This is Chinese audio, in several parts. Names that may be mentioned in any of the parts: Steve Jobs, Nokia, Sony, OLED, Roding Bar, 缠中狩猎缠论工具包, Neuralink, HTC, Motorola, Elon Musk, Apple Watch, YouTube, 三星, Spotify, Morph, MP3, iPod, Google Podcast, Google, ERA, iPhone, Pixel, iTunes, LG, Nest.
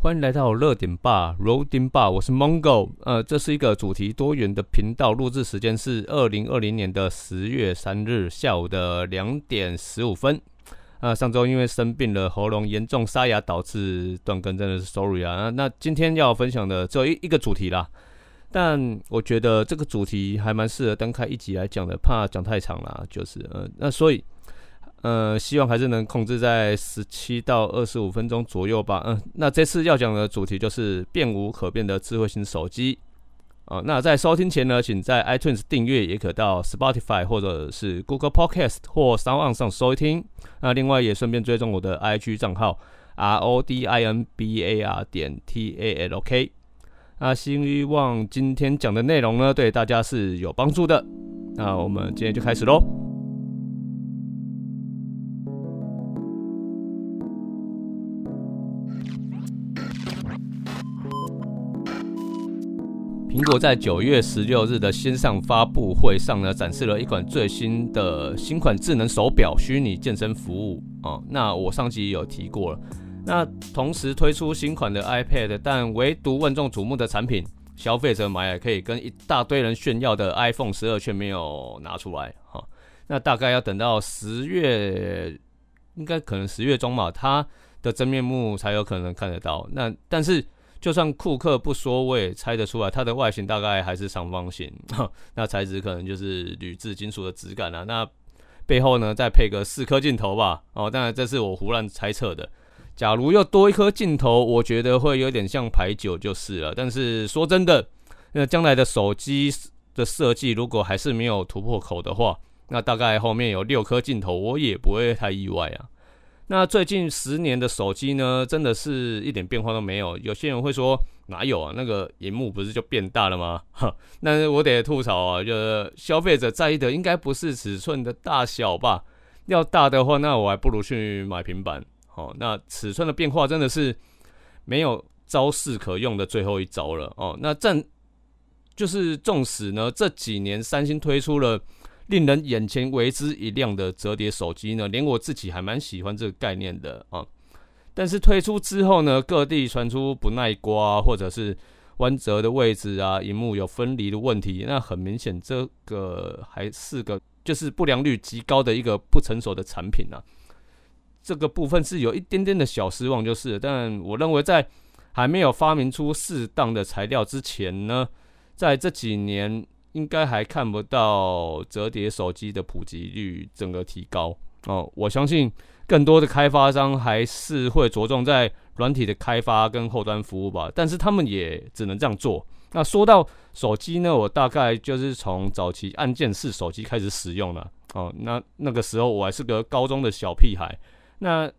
欢迎来到Roding Bar Roding Bar， 我是 Mongo。这是一个主题多元的频道，录制时间是2020年的10月3日下午的2点15分。上周因为生病了，喉咙严重沙哑，导致断更，真的是 sorry 啊。那今天要分享的只有一个主题啦，但我觉得这个主题还蛮适合单开一集来讲的，怕讲太长啦，就是那所以希望还是能控制在17到25分钟左右吧。那这次要讲的主题就是变无可变的智慧型手机。那在收听前呢，请在 iTunes 订阅，也可到 Spotify 或者是 Google Podcast 或 SoundOn 上收听。那另外也顺便追踪我的 IG 账号 rodingbar.talk。那希望今天讲的内容呢，对大家是有帮助的。那我们今天就开始咯。苹果在9月16日的线上发布会上呢，展示了一款最新的新款智能手表虚拟健身服务。那我上集有提过了。那同时推出新款的 iPad， 但唯独万众瞩目的产品，消费者买来可以跟一大堆人炫耀的 iPhone 12却没有拿出来。那大概要等到10月，应该可能10月中嘛，它的真面目才有可能看得到。那但是就算库克不说，我也猜得出来，它的外形大概还是长方形，那材质可能就是铝制金属的质感啦。那背后呢，再配个4颗镜头吧。当然这是我胡乱猜测的。假如又多一颗镜头，我觉得会有点像牌九就是了。但是说真的，那将来的手机的设计如果还是没有突破口的话，那大概后面有6颗镜头，我也不会太意外啊。那最近10年的手机呢，真的是一点变化都没有。有些人会说，哪有啊？那个萤幕不是就变大了吗？那我得吐槽啊，就是消费者在意的应该不是尺寸的大小吧？要大的话，那我还不如去买平板。那尺寸的变化真的是没有招式可用的最后一招了。那就是纵使呢，这几年三星推出了令人眼前为之一亮的折叠手机呢，连我自己还蛮喜欢这个概念的啊。但是推出之后呢，各地传出不耐刮，或者是弯折的位置啊，萤幕有分离的问题，那很明显这个还是个就是不良率极高的一个不成熟的产品啊。这个部分是有一点点的小失望就是了，但我认为在还没有发明出适当的材料之前呢，在这几年应该还看不到折叠手机的普及率整个提高。我相信更多的开发商还是会着重在软体的开发跟后端服务吧，但是他们也只能这样做。那说到手机呢，我大概就是从早期按键式手机开始使用了。那个时候我还是个高中的小屁孩，那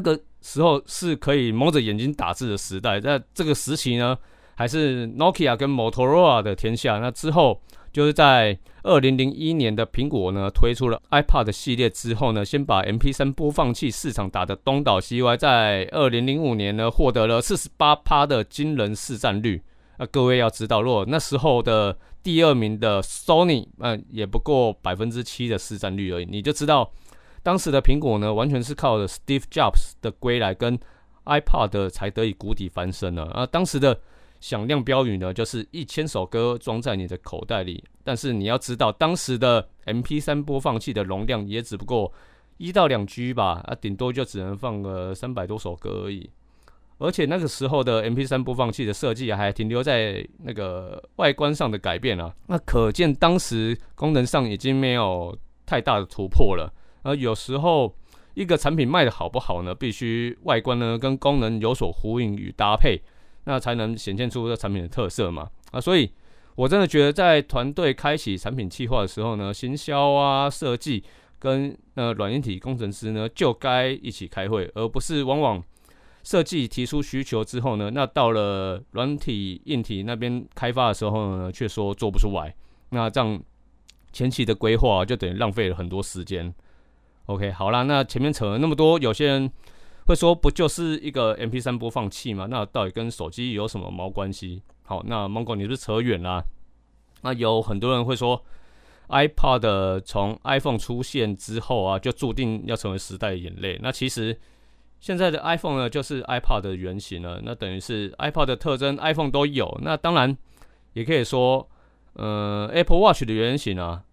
个时候是可以蒙着眼睛打字的时代。在这个时期呢，还是 Nokia 跟 Motorola 的天下。那之后就是在2001年的苹果呢推出了 iPod 系列之后呢，先把 MP3 播放器市场打得东倒西歪，在2005年呢获得了 48% 的惊人市占率。各位要知道，如果那时候的第二名的 Sony 也不过 7% 的市占率而已，你就知道当时的苹果呢完全是靠着 Steve Jobs 的归来跟 iPod 才得以谷底翻身了。当时的响亮标语呢，就是1000首歌装在你的口袋里。但是你要知道，当时的 MP3 播放器的容量也只不过1到 2G 吧，顶多就只能放个300多首歌而已。而且那个时候的 MP3 播放器的设计还停留在那个外观上的改变啊，那可见当时功能上已经没有太大的突破了。有时候一个产品卖的好不好呢，必须外观呢跟功能有所呼应与搭配，那才能显现出这产品的特色嘛。所以我真的觉得在团队开启产品企划的时候呢，行销啊、设计跟软硬体工程师呢就该一起开会，而不是往往设计提出需求之后呢，那到了软体硬体那边开发的时候呢，却说做不出来。那这样前期的规划就等于浪费了很多时间。OK， 好啦，那前面扯了那么多，有些人会说不就是一个 MP3 播放器吗？那到底跟手机有什么毛关系？好，那 Mongo 你是不是扯远啦？那有很多人会说 iPod 从 iPhone 出现之后啊，就注定要成为时代的眼泪。那其实现在的 iPhone 呢，就是 iPod 的原型了。那等于是 iPod 的特征 ，iPhone 都有。那当然也可以说，Apple Watch 的原型啊，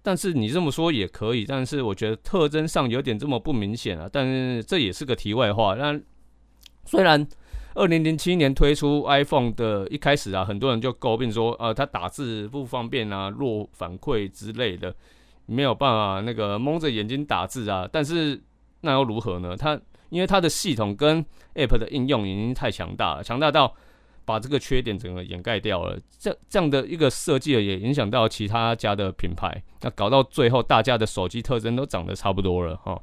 但是你这么说也可以，但是我觉得特征上有点这么不明显啊。但是这也是个题外话。那虽然2007年推出 iPhone 的一开始啊，很多人就诟病说，它打字不方便啊，弱反馈之类的，没有办法那个蒙着眼睛打字啊。但是那又如何呢？它因为它的系统跟 App 的应用已经太强大了，强大到把这个缺点整个掩盖掉了。这样的一个设计也影响到其他家的品牌，那搞到最后，大家的手机特征都长得差不多了哈。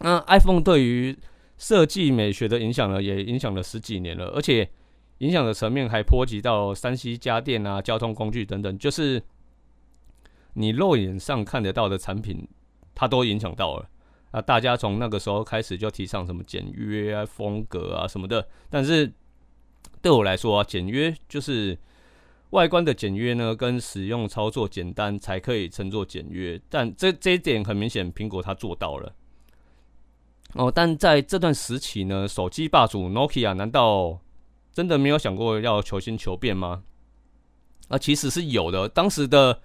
那 iPhone 对于设计美学的影响呢，也影响了十几年了，而且影响的层面还波及到 3C 家电啊、交通工具等等，就是你肉眼上看得到的产品，它都影响到了。那大家从那个时候开始就提倡什么简约啊、风格啊什么的，但是对我来说啊，简约就是外观的简约呢，跟使用操作简单才可以称作简约。但这一点很明显，苹果它做到了。但在这段时期呢，手机霸主 Nokia 难道真的没有想过要求新求变吗？其实是有的。当时的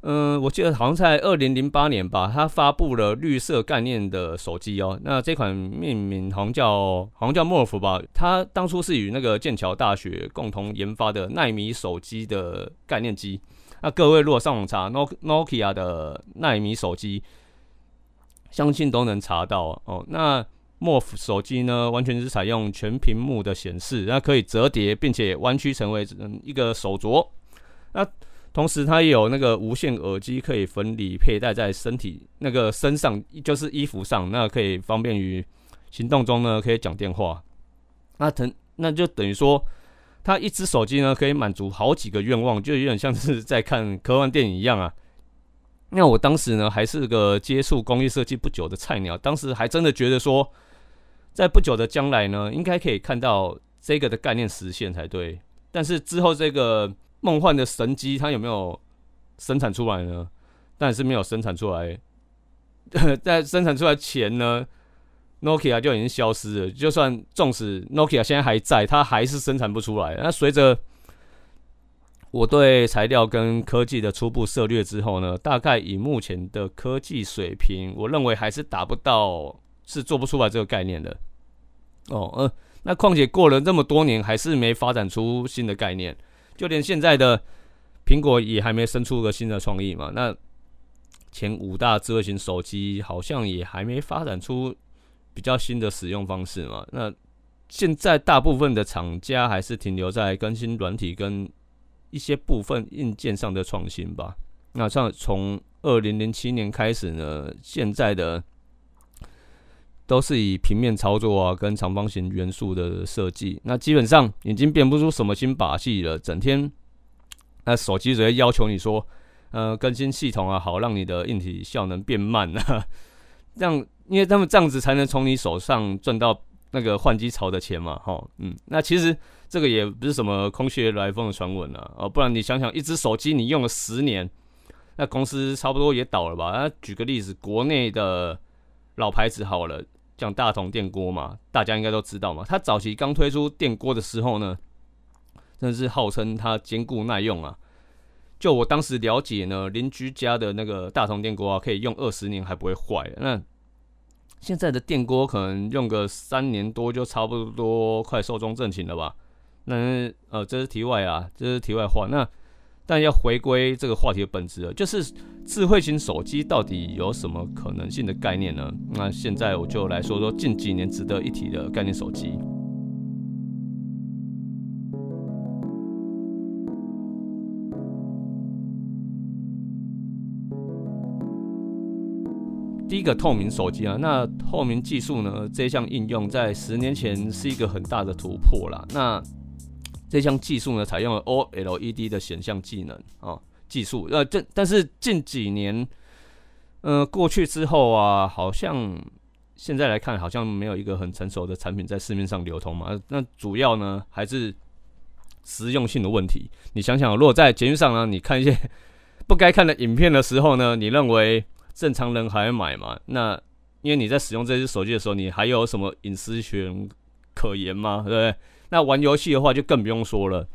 我记得好像在2008年吧，它发布了绿色概念的手机哦。那这款命名好像叫 Morph 吧。它当初是与那个剑桥大学共同研发的奈米手机的概念机。那各位如果上网查 Nokia 的奈米手机，相信都能查到哦。那 Morph 手机呢，完全是采用全屏幕的显示，那可以折叠并且弯曲成为一个手镯。那同时，它也有那个无线耳机，可以分离佩戴在身上，就是衣服上，那可以方便于行动中呢，可以讲电话。那就等于说，它一只手机呢，可以满足好几个愿望，就有点像是在看科幻电影一样啊。那我当时呢，还是个接触工业设计不久的菜鸟，当时还真的觉得说，在不久的将来呢，应该可以看到这个的概念实现才对。但是之后这个梦幻的神机，它有没有生产出来呢？当然是没有生产出来。在生产出来前呢 ，Nokia 就已经消失了。就算纵使 Nokia 现在还在，它还是生产不出来。那随着我对材料跟科技的初步涉略之后呢，大概以目前的科技水平，我认为还是达不到，是做不出来这个概念的。那况且过了这么多年，还是没发展出新的概念。就连现在的苹果也还没生出个新的创意嘛。那前五大智慧型手机好像也还没发展出比较新的使用方式嘛。那现在大部分的厂家还是停留在更新软体跟一些部分硬件上的创新吧。那像从2007年开始呢，现在的都是以平面操作啊，跟长方形元素的设计，那基本上已经变不出什么新把戏了。整天，那手机只会要求你说，更新系统啊，好让你的硬体效能变慢啊，这样，因为他们这样子才能从你手上赚到那个换机潮的钱嘛，那其实这个也不是什么空穴来风的传闻啊，不然你想想，一只手机你用了10年，那公司差不多也倒了吧？举个例子，国内的老牌子好了。像大同电锅嘛，大家应该都知道嘛。它早期刚推出电锅的时候呢，真的是号称它坚固耐用啊。就我当时了解呢，邻居家的那个大同电锅啊，可以用20年还不会坏。那现在的电锅可能用个3年多就差不多快寿终正寝了吧？那这是题外话。那但要回归这个话题的本质了，就是智慧型手机到底有什么可能性的概念呢？那现在我就来说近几年值得一提的概念手机。第一个透明手机啊，那透明技术呢，这项应用在10年前是一个很大的突破啦。那这项技术呢，采用了 OLED 的显像技能技术。但是近几年，过去之后啊，好像现在来看，好像没有一个很成熟的产品在市面上流通嘛。那主要呢，还是实用性的问题。你想想，如果在捷运上呢，你看一些不该看的影片的时候呢，你认为正常人还会买吗？那因为你在使用这只手机的时候，你还有什么隐私权可言吗？对不对？那玩游戏的话就更不用说了。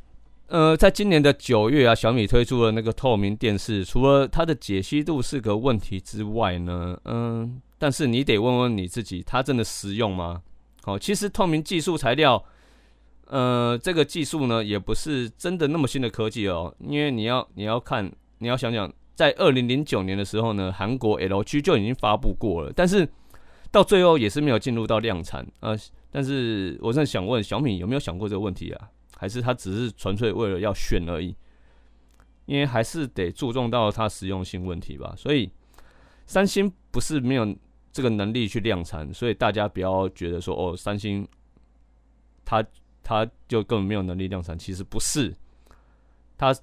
在今年的9月啊，小米推出了那个透明电视，除了它的解析度是个问题之外呢，但是你得问问你自己，它真的实用吗？好，其实透明技术材料，这个技术呢也不是真的那么新的科技哦，因为你要想想，在2009年的时候呢，韩国 LG 就已经发布过了，但是到最后也是没有进入到量产。但是我真的想问，小米有没有想过这个问题啊？还是它只是纯粹为了要炫而已？因为还是得注重到它实用性问题吧。所以三星不是没有这个能力去量产，所以大家不要觉得说哦，三星它就根本没有能力量产，其实不是，它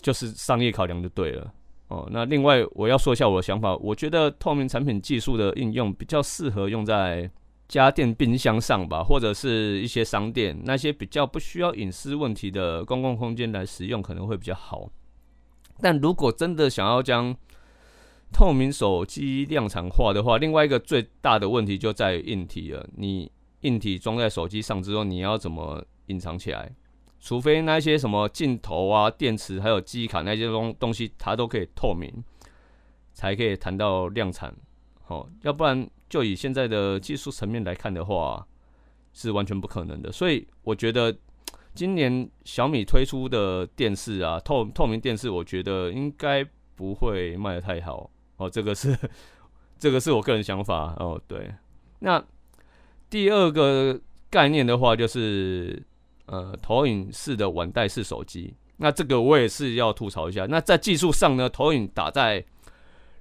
就是商业考量就对了。哦，那另外我要说一下我的想法，我觉得透明产品技术的应用比较适合用在家电冰箱上吧，或者是一些商店，那些比较不需要隐私问题的公共空间来使用可能会比较好。但如果真的想要将透明手机量产化的话，另外一个最大的问题就在于硬体了。你硬体装在手机上之后，你要怎么隐藏起来？除非那些什么镜头啊、电池还有记忆卡那些东西，它都可以透明，才可以谈到量产。好，要不然就以现在的技术层面来看的话，是完全不可能的。所以我觉得今年小米推出的电视啊，透明电视，我觉得应该不会卖得太好哦。这个是我个人想法哦。对，那第二个概念的话，就是投影式的腕带式手机。那这个我也是要吐槽一下。那在技术上呢，投影打在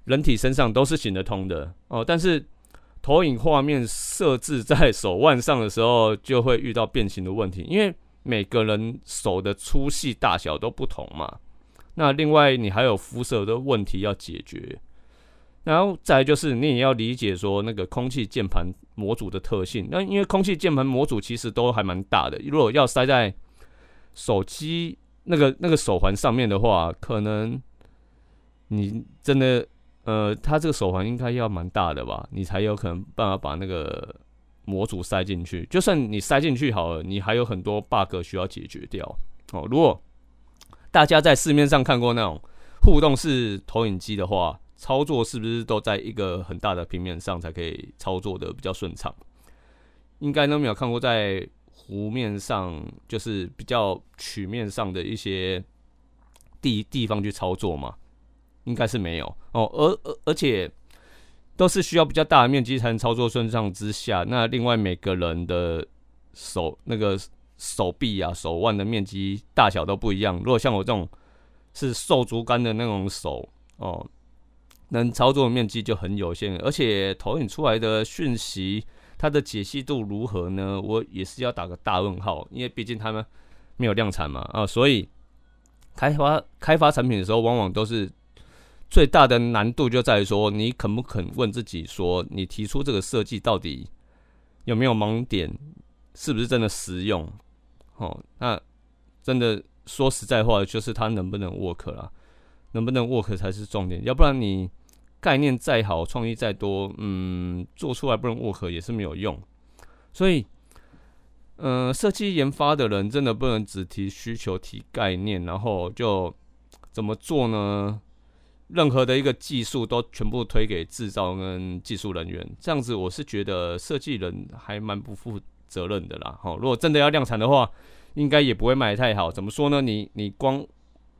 人体身上都是行得通的哦，但是投影画面设置在手腕上的时候，就会遇到变形的问题，因为每个人手的粗细大小都不同嘛。那另外你还有肤色的问题要解决，然后再来就是你也要理解说那个空气键盘模组的特性。那因为空气键盘模组其实都还蛮大的，如果要塞在手机那个手环上面的话，可能你真的。它这个手环应该要蛮大的吧，你才有可能办法把那个模组塞进去。就算你塞进去好了，你还有很多 bug 需要解决掉。哦，如果大家在市面上看过那种互动式投影机的话，操作是不是都在一个很大的平面上才可以操作的比较顺畅？应该都没有看过在弧面上，就是比较曲面上的一些地方去操作嘛。应该是没有哦，而且都是需要比较大的面积才能操作顺畅之下，那另外每个人的手臂啊、手腕的面积大小都不一样。如果像我这种是瘦竹竿的那种手哦，能操作的面积就很有限，而且投影出来的讯息，它的解析度如何呢？我也是要打个大问号，因为毕竟他们没有量产嘛啊，所以开发产品的时候，往往都是。最大的难度就在于说，你肯不肯问自己说，你提出这个设计到底有没有盲点，是不是真的实用？哦，那真的说实在话，就是它能不能 work 啦，能不能 work 才是重点。要不然你概念再好，创意再多，做出来不能 work 也是没有用。所以，设计研发的人真的不能只提需求、提概念，然后就怎么做呢？任何的一个技术都全部推给制造跟技术人员，这样子我是觉得设计人还蛮不负责任的啦。如果真的要量产的话，应该也不会卖得太好。怎么说呢？你光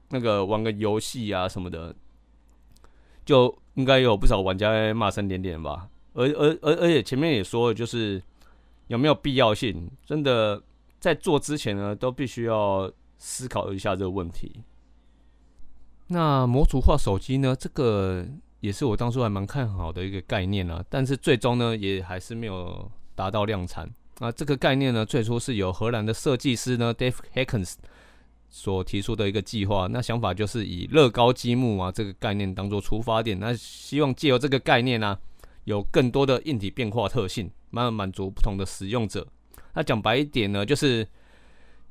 那个玩个游戏啊什么的，就应该有不少玩家骂声连连吧。而且前面也说了，就是有没有必要性，真的在做之前呢，都必须要思考一下这个问题。那模组化手机呢？这个也是我当初还蛮看好的一个概念啦，但是最终呢，也还是没有达到量产。那这个概念呢，最初是由荷兰的设计师呢 Dave Hackens 所提出的一个计划。那想法就是以乐高积木啊这个概念当作出发点，那希望借由这个概念啊，有更多的硬体变化特性，慢慢满足不同的使用者。那讲白一点呢，就是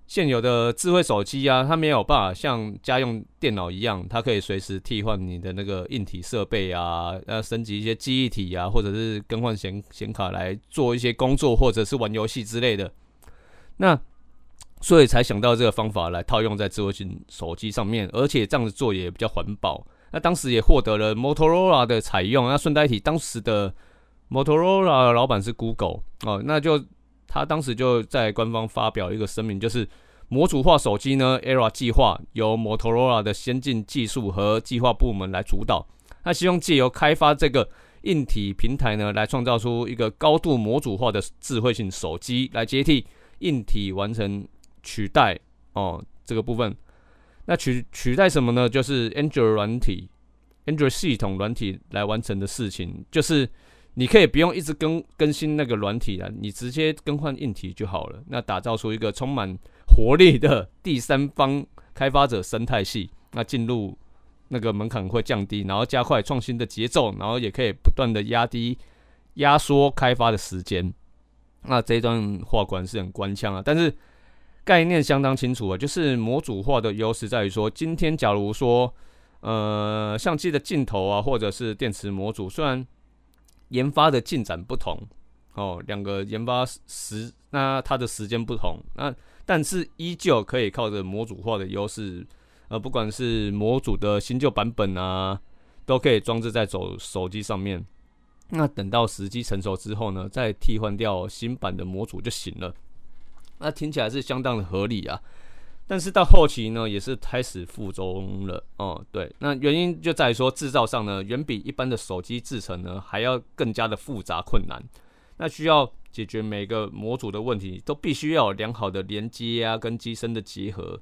现有的智慧手机啊，它没有办法像家用电脑一样，它可以随时替换你的那个硬体设备啊，升级一些记忆体啊，或者是更换显卡来做一些工作或者是玩游戏之类的。那所以才想到这个方法来套用在智慧型手机上面，而且这样子做也比较环保。那当时也获得了 Motorola 的采用。那顺带一提，当时的 Motorola 老板是 Google 哦，那就他当时就在官方发表一个声明，就是模组化手机呢 ERA 计划由 Motorola 的先进技术和计划部门来主导。那希望借由开发这个硬体平台呢，来创造出一个高度模组化的智慧型手机，来接替硬体完成取代哦这个部分。那 取代什么呢？就是 Android 软体 Android 系统软体来完成的事情，就是你可以不用一直更新那个软体啦，你直接更换硬体就好了。那打造出一个充满活力的第三方开发者生态系，那进入那个门槛会降低，然后加快创新的节奏，然后也可以不断的压缩开发的时间。那这一段话果然是很官腔啊，但是概念相当清楚啊，就是模组化的优势在于说，今天假如说相机的镜头啊，或者是电池模组，虽然研发的进展不同哦，两个研发那它的时间不同，那但是依旧可以靠着模组化的优势，不管是模组的新旧版本啊，都可以装置在手机上面。那等到时机成熟之后呢，再替换掉新版的模组就行了。那听起来是相当的合理啊，但是到后期呢，也是开始负重了哦。对，那原因就在于说，制造上呢，远比一般的手机制程呢还要更加的复杂困难。那需要解决每个模组的问题，都必须要有良好的连接啊，跟机身的结合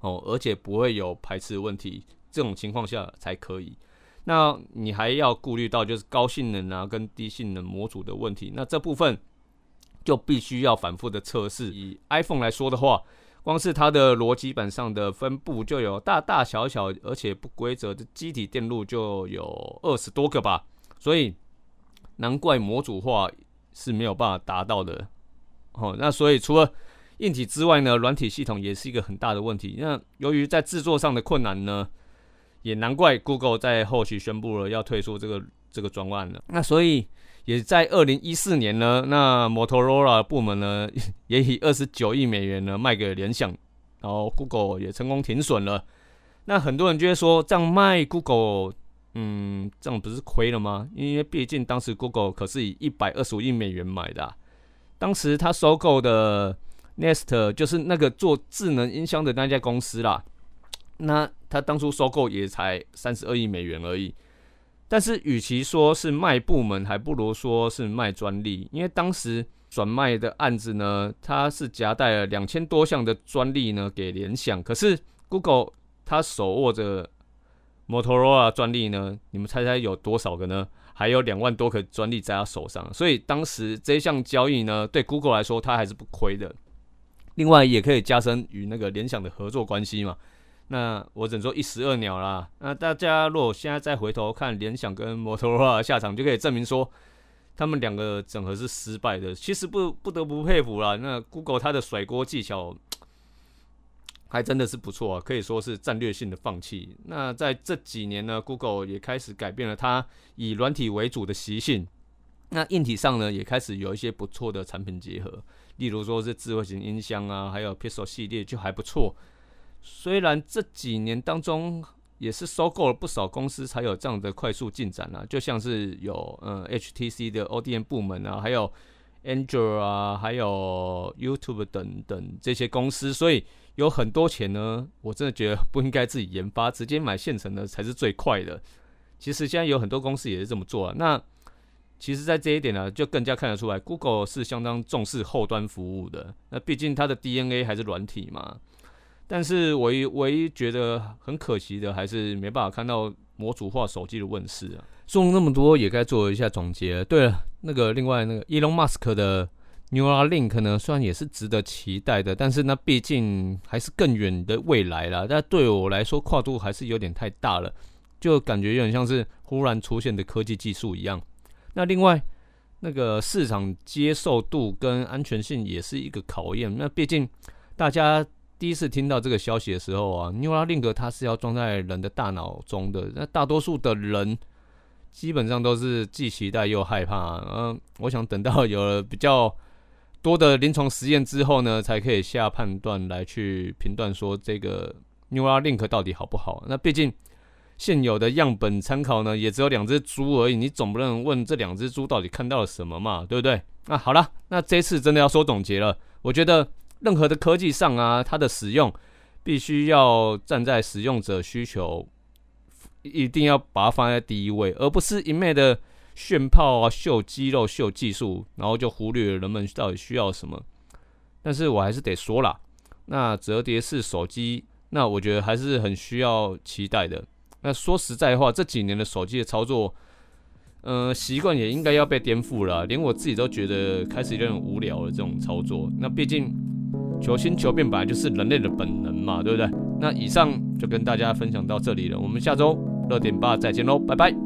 哦，而且不会有排斥问题。这种情况下才可以。那你还要顾虑到就是高性能啊跟低性能模组的问题。那这部分就必须要反复的测试。以 iPhone 来说的话，光是它的逻辑板上的分布就有大小而且不规则的机体电路就有20多个吧，所以难怪模组化是没有办法达到的。哦，那所以除了硬体之外呢，软体系统也是一个很大的问题。那由于在制作上的困难呢，也难怪 Google 在后期宣布了要退出这个专案了。那所以也在2014年呢，那 Motorola 部门呢也以$29亿呢卖给联想，然后 Google 也成功停损了。那很多人就会说，这样卖 Google， 这样不是亏了吗？因为毕竟当时 Google 可是以$125亿买的啊。当时他收购的 Nest 就是那个做智能音箱的那家公司啦。那他当初收购也才$32亿而已。但是与其说是卖部门，还不如说是卖专利，因为当时转卖的案子呢，它是夹带了2000多项的专利呢给联想。可是 Google 它手握着 Motorola 专利呢，你们猜猜有多少个呢？还有2万多个专利在他手上，所以当时这项交易呢，对 Google 来说它还是不亏的。另外也可以加深与那个联想的合作关系嘛。那我只能说一石二鸟啦。那大家如果现在再回头看联想跟 Motorola 下场，就可以证明说他们两个整合是失败的。其实不得不佩服啦，那 Google 它的甩锅技巧还真的是不错啊，可以说是战略性的放弃。那在这几年呢， Google 也开始改变了它以软体为主的习性。那硬体上呢，也开始有一些不错的产品结合，例如说是智慧型音箱啊，还有 Pixel 系列就还不错。虽然这几年当中也是收购了不少公司才有这样的快速进展啊，就像是有HTC 的 ODM 部门啊，还有 Android 啊，还有 YouTube 等等这些公司，所以有很多钱呢，我真的觉得不应该自己研发，直接买现成的才是最快的。其实现在有很多公司也是这么做啊。那其实在这一点呢，就更加看得出来 Google 是相当重视后端服务的。那毕竟它的 DNA 还是软体嘛。但是我唯一觉得很可惜的，还是没办法看到模组化手机的问世啊。说了那么多，也该做一下总结了。对了，另外 Elon Musk 的 Neuralink 呢，虽然也是值得期待的，但是那毕竟还是更远的未来啦。但对我来说，跨度还是有点太大了，就感觉有点像是忽然出现的科技技术一样。那另外，市场接受度跟安全性也是一个考验。那毕竟大家第一次听到这个消息的时候啊 Neuralink 它是要装在人的大脑中的，那大多数的人基本上都是既期待又害怕。我想等到有了比较多的临床实验之后呢，才可以下判断来去评断说这个 Neuralink 到底好不好。那毕竟现有的样本参考呢，也只有两只猪而已，你总不能问这两只猪到底看到了什么嘛，对不对？那好啦，那这次真的要说总结了。我觉得任何的科技上啊，它的使用必须要站在使用者需求，一定要把它放在第一位，而不是一昧的炫炮啊、秀肌肉、秀技术，然后就忽略了人们到底需要什么。但是我还是得说啦，那折叠式手机，那我觉得还是很需要期待的。那说实在话，这几年的手机的操作，习惯也应该要被颠覆了啊，连我自己都觉得开始有点无聊了这种操作。那毕竟求新求变本来就是人类的本能嘛，对不对？那以上就跟大家分享到这里了，我们下周热点吧再见喽，拜拜。